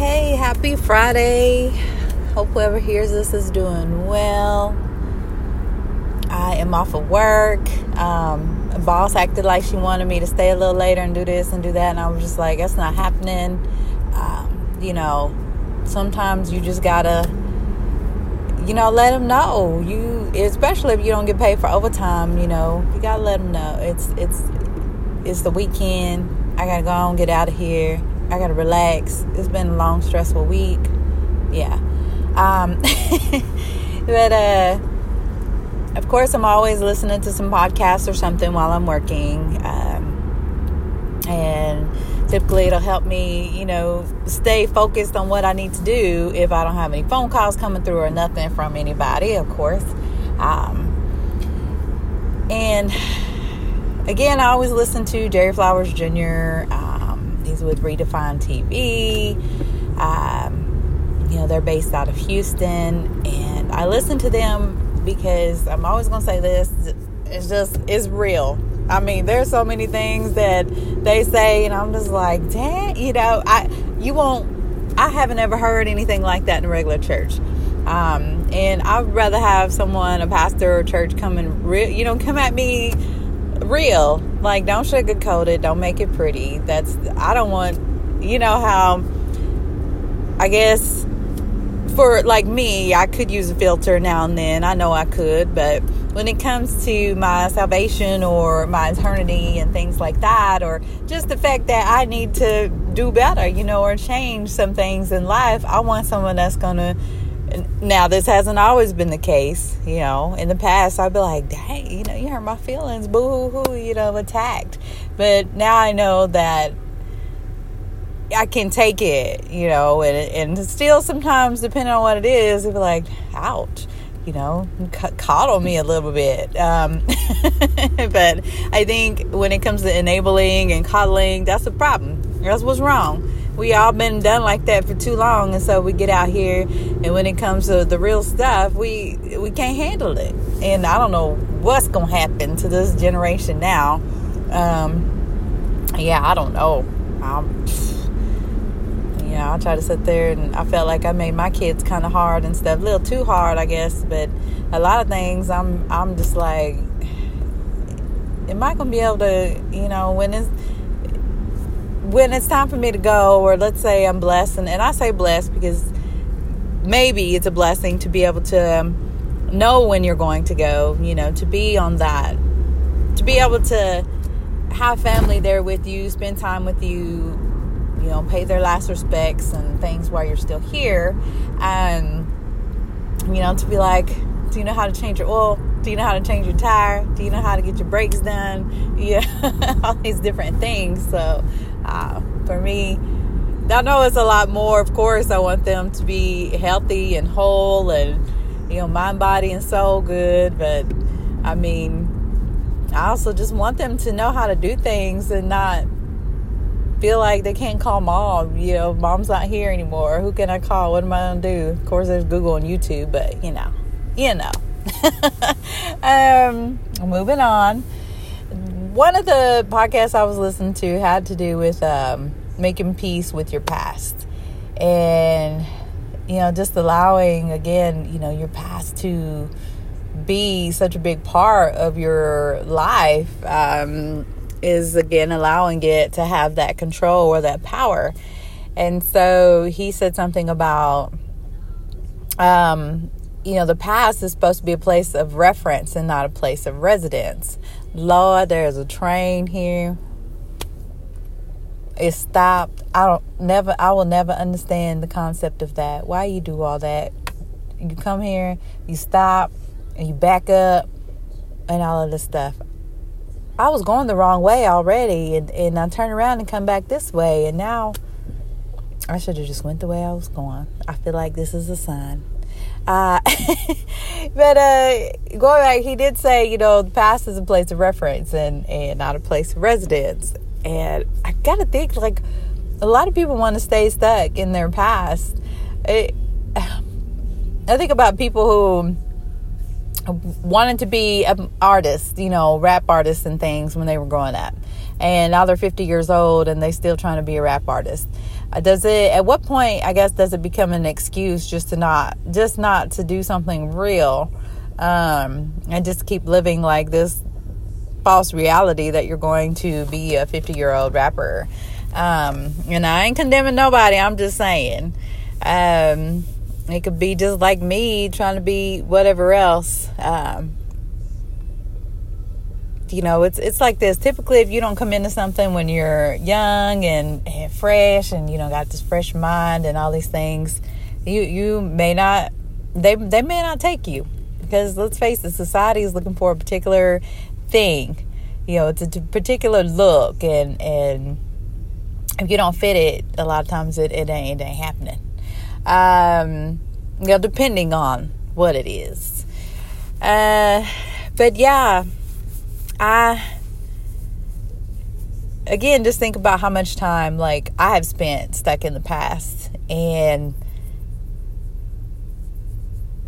hey, happy Friday. Hope whoever hears this is doing well. I am off of work. Boss acted like she wanted me to stay a little later and do this and do that, and I was just like, that's not happening. Sometimes you just gotta, let them know. You, especially if you don't get paid for overtime, you gotta let them know. It's the weekend. I gotta go on, get out of here. I gotta relax. It's been a long, stressful week. Yeah. But of course, I'm always listening to some podcasts or something while I'm working. And typically it'll help me, stay focused on what I need to do if I don't have any phone calls coming through or nothing from anybody, of course. And again, I always listen to Jerry Flowers Jr. He's with Redefined TV. They're based out of Houston, and I listen to them because I'm always going to say this, it's real. I mean, there's so many things that they say, and I'm just like, dang, I haven't ever heard anything like that in regular church. And I'd rather have someone, a pastor or church, come at me real. Like, don't sugarcoat it. Don't make it pretty. I don't want, how, I guess, for like me, I could use a filter now and then. I know I could, but when it comes to my salvation or my eternity and things like that, or just the fact that I need to do better, or change some things in life, I want someone that's gonna. Now, this hasn't always been the case. In the past, I'd be like, dang, you hurt my feelings, boo hoo hoo, attacked. But now I know that I can take it, and still sometimes, depending on what it is, it'd be like, ouch, coddle me a little bit. But I think when it comes to enabling and coddling, that's the problem. That's what's wrong. We all been done like that for too long, and so we get out here, and when it comes to the real stuff, we can't handle it. And I don't know what's going to happen to this generation now. I don't know. I try to sit there, and I felt like I made my kids kind of hard and stuff, a little too hard, I guess. But a lot of things, I'm just like, am I gonna be able to, when it's time for me to go, or let's say I'm blessed, and I say blessed because maybe it's a blessing to be able to know when you're going to go, to be on that, to be able to have family there with you, spend time with you. Pay their last respects and things while you're still here. And, to be like, do you know how to change your oil? Do you know how to change your tire? Do you know how to get your brakes done? Yeah, all these different things. So, for me, I know it's a lot more. Of course, I want them to be healthy and whole and, mind, body, and soul good. But, I mean, I also just want them to know how to do things and not feel like they can't call mom, mom's not here anymore. Who can I call? What am I gonna do? Of course, there's Google and YouTube, but . Moving on. One of the podcasts I was listening to had to do with making peace with your past, and just allowing again, your past to be such a big part of your life. Is again allowing it to have that control or that power. And so he said something about the past is supposed to be a place of reference and not a place of residence. Lord, there's a train here. It stopped. I will never understand the concept of that. Why you do all that? You come here, you stop, and you back up and all of this stuff. I was going the wrong way already, and I turn around and come back this way, and now I should have just went the way I was going. I feel like this is a sign. But going back, he did say, the past is a place of reference and not a place of residence. And I gotta think, like, a lot of people want to stay stuck in their past. I think about people who wanted to be an artist, rap artists and things when they were growing up. and now they're 50 years old and they still trying to be a rap artist. Does it, at what point, I guess, does it become an excuse just not to do something real, and just keep living like this false reality that you're going to be a 50-year-old rapper? And I ain't condemning nobody. I'm just saying, it could be just like me trying to be whatever else. You know, it's like this. Typically, if you don't come into something when you're young and fresh and, you know, got this fresh mind and all these things, you may not, they may not take you, because let's face it, society is looking for a particular thing. You know, it's a particular look, and if you don't fit it, a lot of times it ain't happening. You know, depending on what it is. But yeah, just think about how much time, like, I have spent stuck in the past, and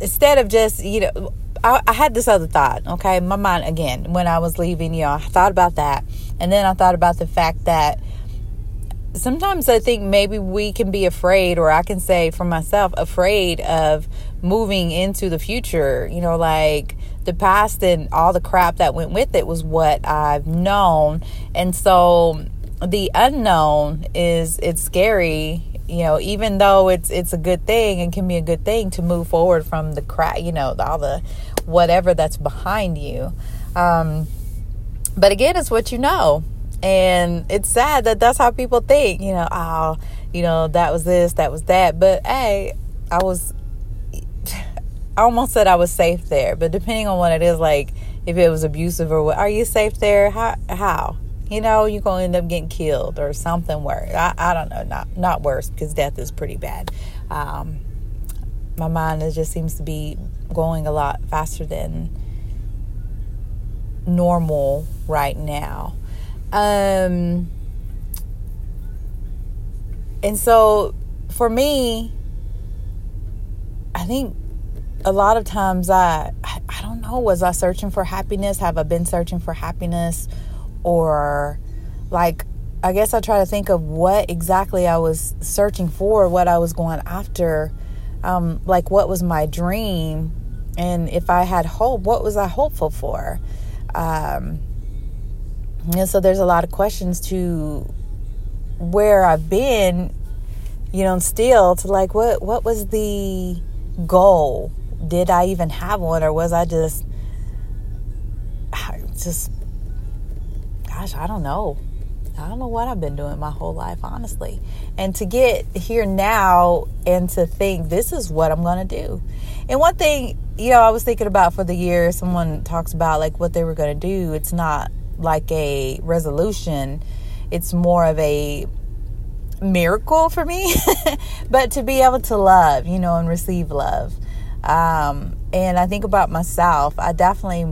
instead of just, you know, I had this other thought, okay, my mind, again, when I was leaving, you know, I thought about that, and then I thought about the fact that sometimes I think maybe we can be afraid, or I can say for myself, afraid of moving into the future. You know, like, the past and all the crap that went with it was what I've known. And so the unknown it's scary, you know, even though it's a good thing and can be a good thing to move forward from the crap, you know, all the whatever that's behind you. But again, it's what you know. And it's sad that that's how people think, you know, oh, you know, that was this, that was that. But hey, I almost said I was safe there, but depending on what it is, like if it was abusive or what, are you safe there? How? You know, you're going to end up getting killed or something worse. I don't know, not worse, because death is pretty bad. My mind just seems to be going a lot faster than normal right now. And so for me, I think a lot of times I don't know, was I searching for happiness? Have I been searching for happiness? Or, like, I guess I try to think of what exactly I was searching for, what I was going after. Like, what was my dream? And if I had hope, what was I hopeful for? And so there's a lot of questions to where I've been, you know, still to, like, what was the goal? Did I even have one, or was I just, gosh, I don't know. I don't know what I've been doing my whole life, honestly. And to get here now and to think this is what I'm going to do. And one thing, you know, I was thinking about for the year, someone talks about, like, what they were going to do. It's not like a resolution, it's more of a miracle for me but to be able to love, you know, and receive love, and I think about myself, I definitely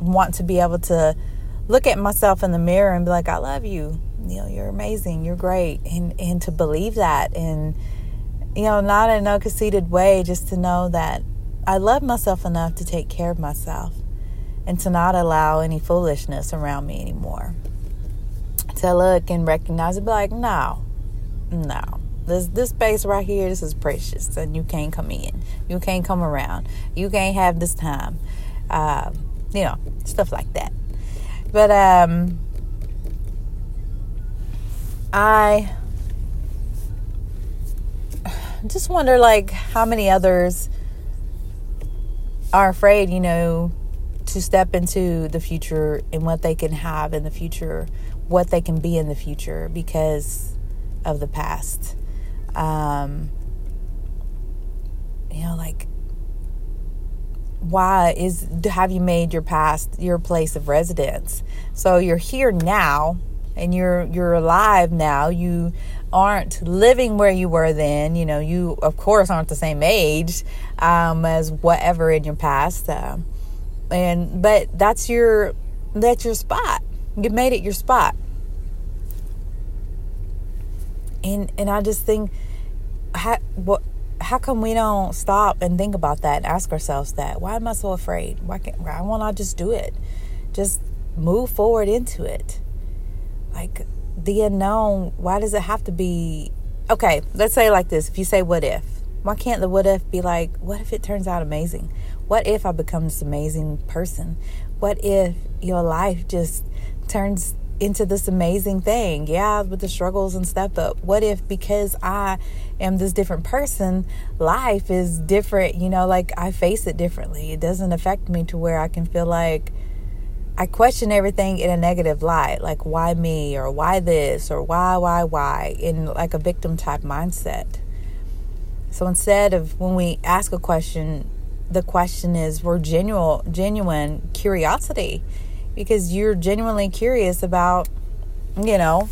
want to be able to look at myself in the mirror and be like, I love you, you know, you're amazing, you're great, and to believe that, and, you know, not in a conceited way, just to know that I love myself enough to take care of myself. And to not allow any foolishness around me anymore. To look and recognize it, be like, no. This space right here, this is precious. And you can't come in. You can't come around. You can't have this time. You know, stuff like that. But I just wonder, like, how many others are afraid, you know, to step into the future and what they can have in the future, what they can be in the future because of the past. You know, like, why have you made your past your place of residence? So you're here now and you're alive now. You aren't living where you were then. You know, you of course aren't the same age as whatever in your past. But that's your spot. You made it your spot. And I just think, how come we don't stop and think about that and ask ourselves that? Why am I so afraid? Why won't I just do it? Just move forward into it. like the unknown, why does it have to be? Okay, let's say like this. If you say what if, why can't the what if be like, what if it turns out amazing? What if I become this amazing person? What if your life just turns into this amazing thing? Yeah, with the struggles and stuff, but what if because I am this different person, life is different, you know, like I face it differently. It doesn't affect me to where I can feel like I question everything in a negative light, like why me or why this or why, in like a victim type mindset. So instead of when we ask a question, the question is we're genuine curiosity, because you're genuinely curious about, you know,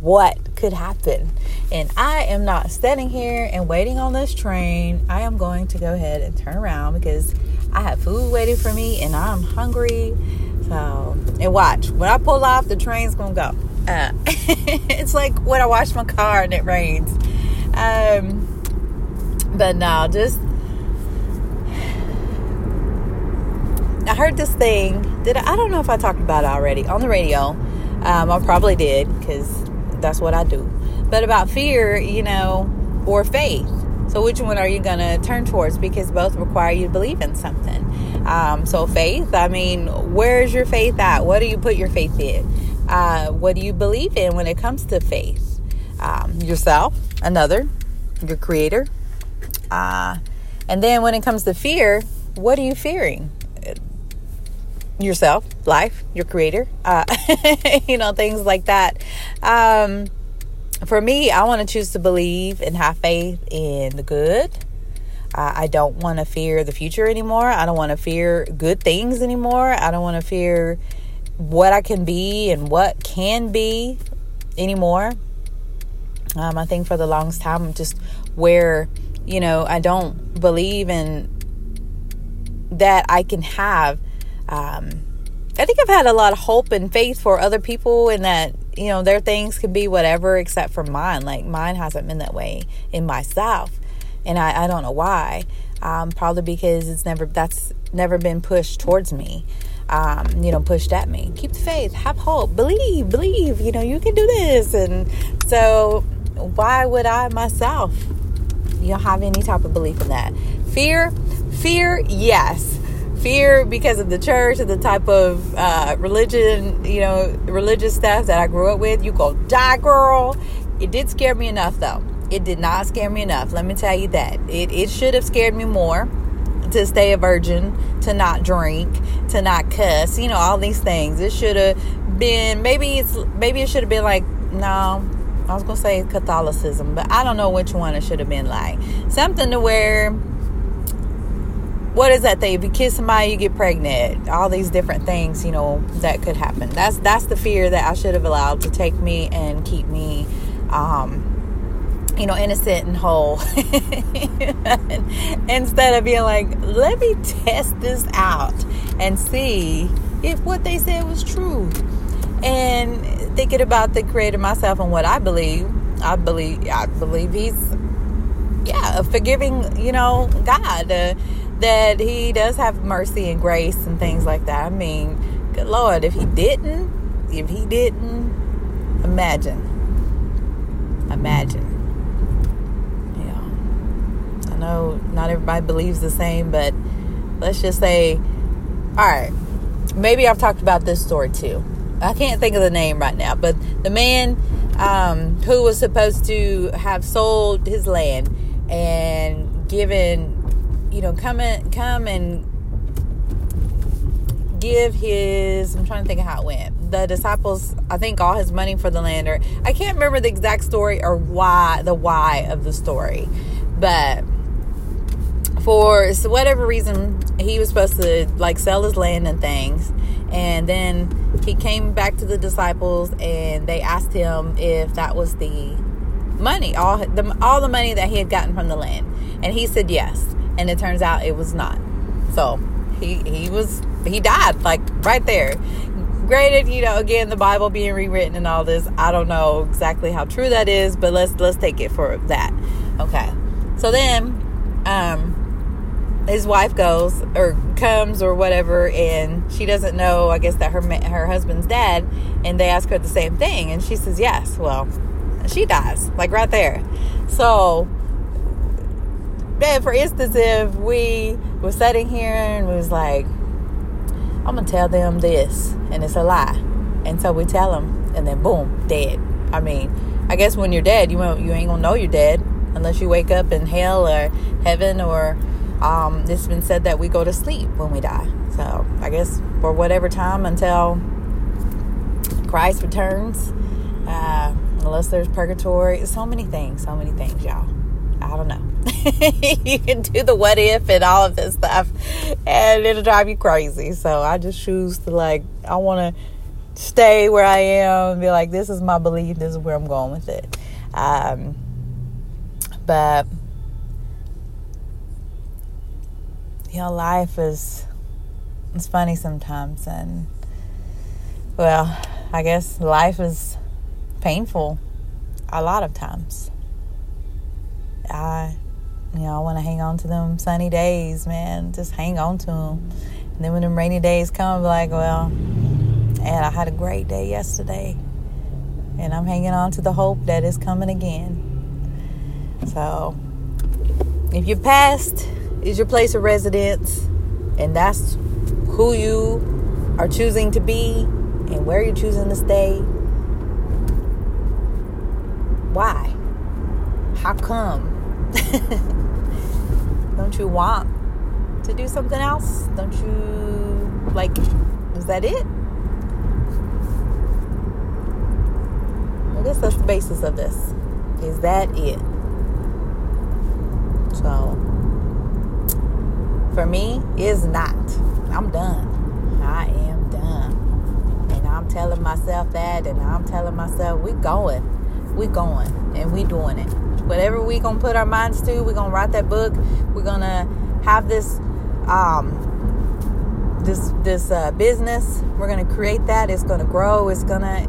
what could happen. And I am not standing here and waiting on this train. I am going to go ahead and turn around because I have food waiting for me and I'm hungry. So, and watch, when I pull off, the train's going to go. It's like when I wash my car and it rains. But no, just, I heard this thing. I don't know if I talked about it already on the radio. I probably did because that's what I do. But about fear, you know, or faith. So which one are you going to turn towards? Because both require you to believe in something. So faith, I mean, where is your faith at? What do you put your faith in? What do you believe in when it comes to faith? Yourself, another, your creator. And then when it comes to fear, what are you fearing? Yourself, life, your creator, you know, things like that. For me, I want to choose to believe and have faith in the good. I don't want to fear the future anymore. I don't want to fear good things anymore. I don't want to fear what I can be and what can be anymore. I think for the longest time, just where, you know, I don't believe in that I can have. I think I've had a lot of hope and faith for other people and that, you know, their things could be whatever except for mine. Like mine hasn't been that way in myself. And I don't know why. Probably because that's never been pushed towards me. You know, pushed at me. Keep the faith, have hope, believe, you know, you can do this. And so why would I myself, you know, have any type of belief in that? Fear, yes. Fear because of the church and the type of religion, you know, religious stuff that I grew up with. You gonna die, girl. It did scare me enough, though. It did not scare me enough. Let me tell you that. It should have scared me more to stay a virgin, to not drink, to not cuss, you know, all these things. It should have been, maybe it should have been like, no, I was going to say Catholicism, but I don't know which one it should have been like. Something to where, what is that thing? If you kiss somebody, you get pregnant. All these different things, you know, that could happen. That's the fear that I should have allowed to take me and keep me, you know, innocent and whole. Instead of being like, let me test this out and see if what they said was true. And thinking about the creator myself and what I believe he's, a forgiving, you know, God, that he does have mercy and grace and things like that. I mean, good Lord, if he didn't, imagine. Yeah. I know not everybody believes the same, but let's just say, all right, maybe I've talked about this story too. I can't think of the name right now, but the man who was supposed to have sold his land and given, you know, come and give his, I'm trying to think of how it went. The disciples, I think all his money for the land, or I can't remember the exact story or the why of the story. But for whatever reason, he was supposed to like sell his land and things. And then he came back to the disciples and they asked him if that was the money, all the money that he had gotten from the land. And he said yes. And it turns out it was not. So he died like right there. Granted, you know, again, the Bible being rewritten and all this, I don't know exactly how true that is, but let's take it for that. Okay. So then, his wife goes or comes or whatever, and she doesn't know, I guess, that her husband's dead, and they ask her the same thing, and she says yes. Well, she dies, like, right there. So, man, for instance, if we were sitting here and we was like, I'm going to tell them this, and it's a lie, and so we tell them, and then boom, dead. I mean, I guess when you're dead, you ain't going to know you're dead unless you wake up in hell or heaven, or it's been said that we go to sleep when we die. So I guess for whatever time until Christ returns, unless there's purgatory, so many things, y'all. I don't know. You can do the what if and all of this stuff, and it'll drive you crazy. So I just choose to, like, I want to stay where I am and be like, this is my belief, this is where I'm going with it. But you know, life is funny sometimes, and well, I guess life is painful a lot of times. I want to hang on to them sunny days, man. Just hang on to them, and then when them rainy days come, I'm like, well, and I had a great day yesterday, and I'm hanging on to the hope that it's coming again. So, if your past is your place of residence, and that's who you are choosing to be and where you're choosing to stay, why? How come? Don't you want to do something else? Don't you, like, is that it? I guess that's the basis of this. Is that it? So, for me, it's not. I'm done. I am done. And I'm telling myself that, and I'm telling myself, we going, and we doing it. Whatever we going to put our minds to, we're going to write that book. We're going to have this this business. We're going to create that. It's going to grow. It's going to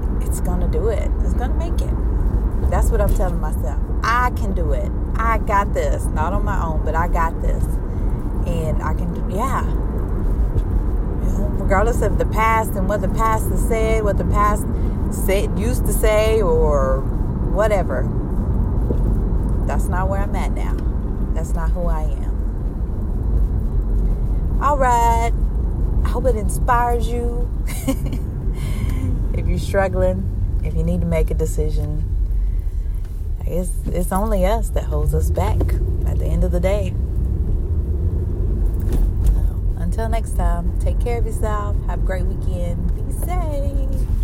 do it. It's going to make it. That's what I'm telling myself. I can do it. I got this. Not on my own, but I got this. And I can, yeah. You know, regardless of the past and what the past has said, what the past said, used to say, or whatever. That's not where I'm at now. That's not who I am. All right. I hope it inspires you. If you're struggling, if you need to make a decision, It's only us that holds us back at the end of the day. So, until next time, take care of yourself. Have a great weekend. Be safe.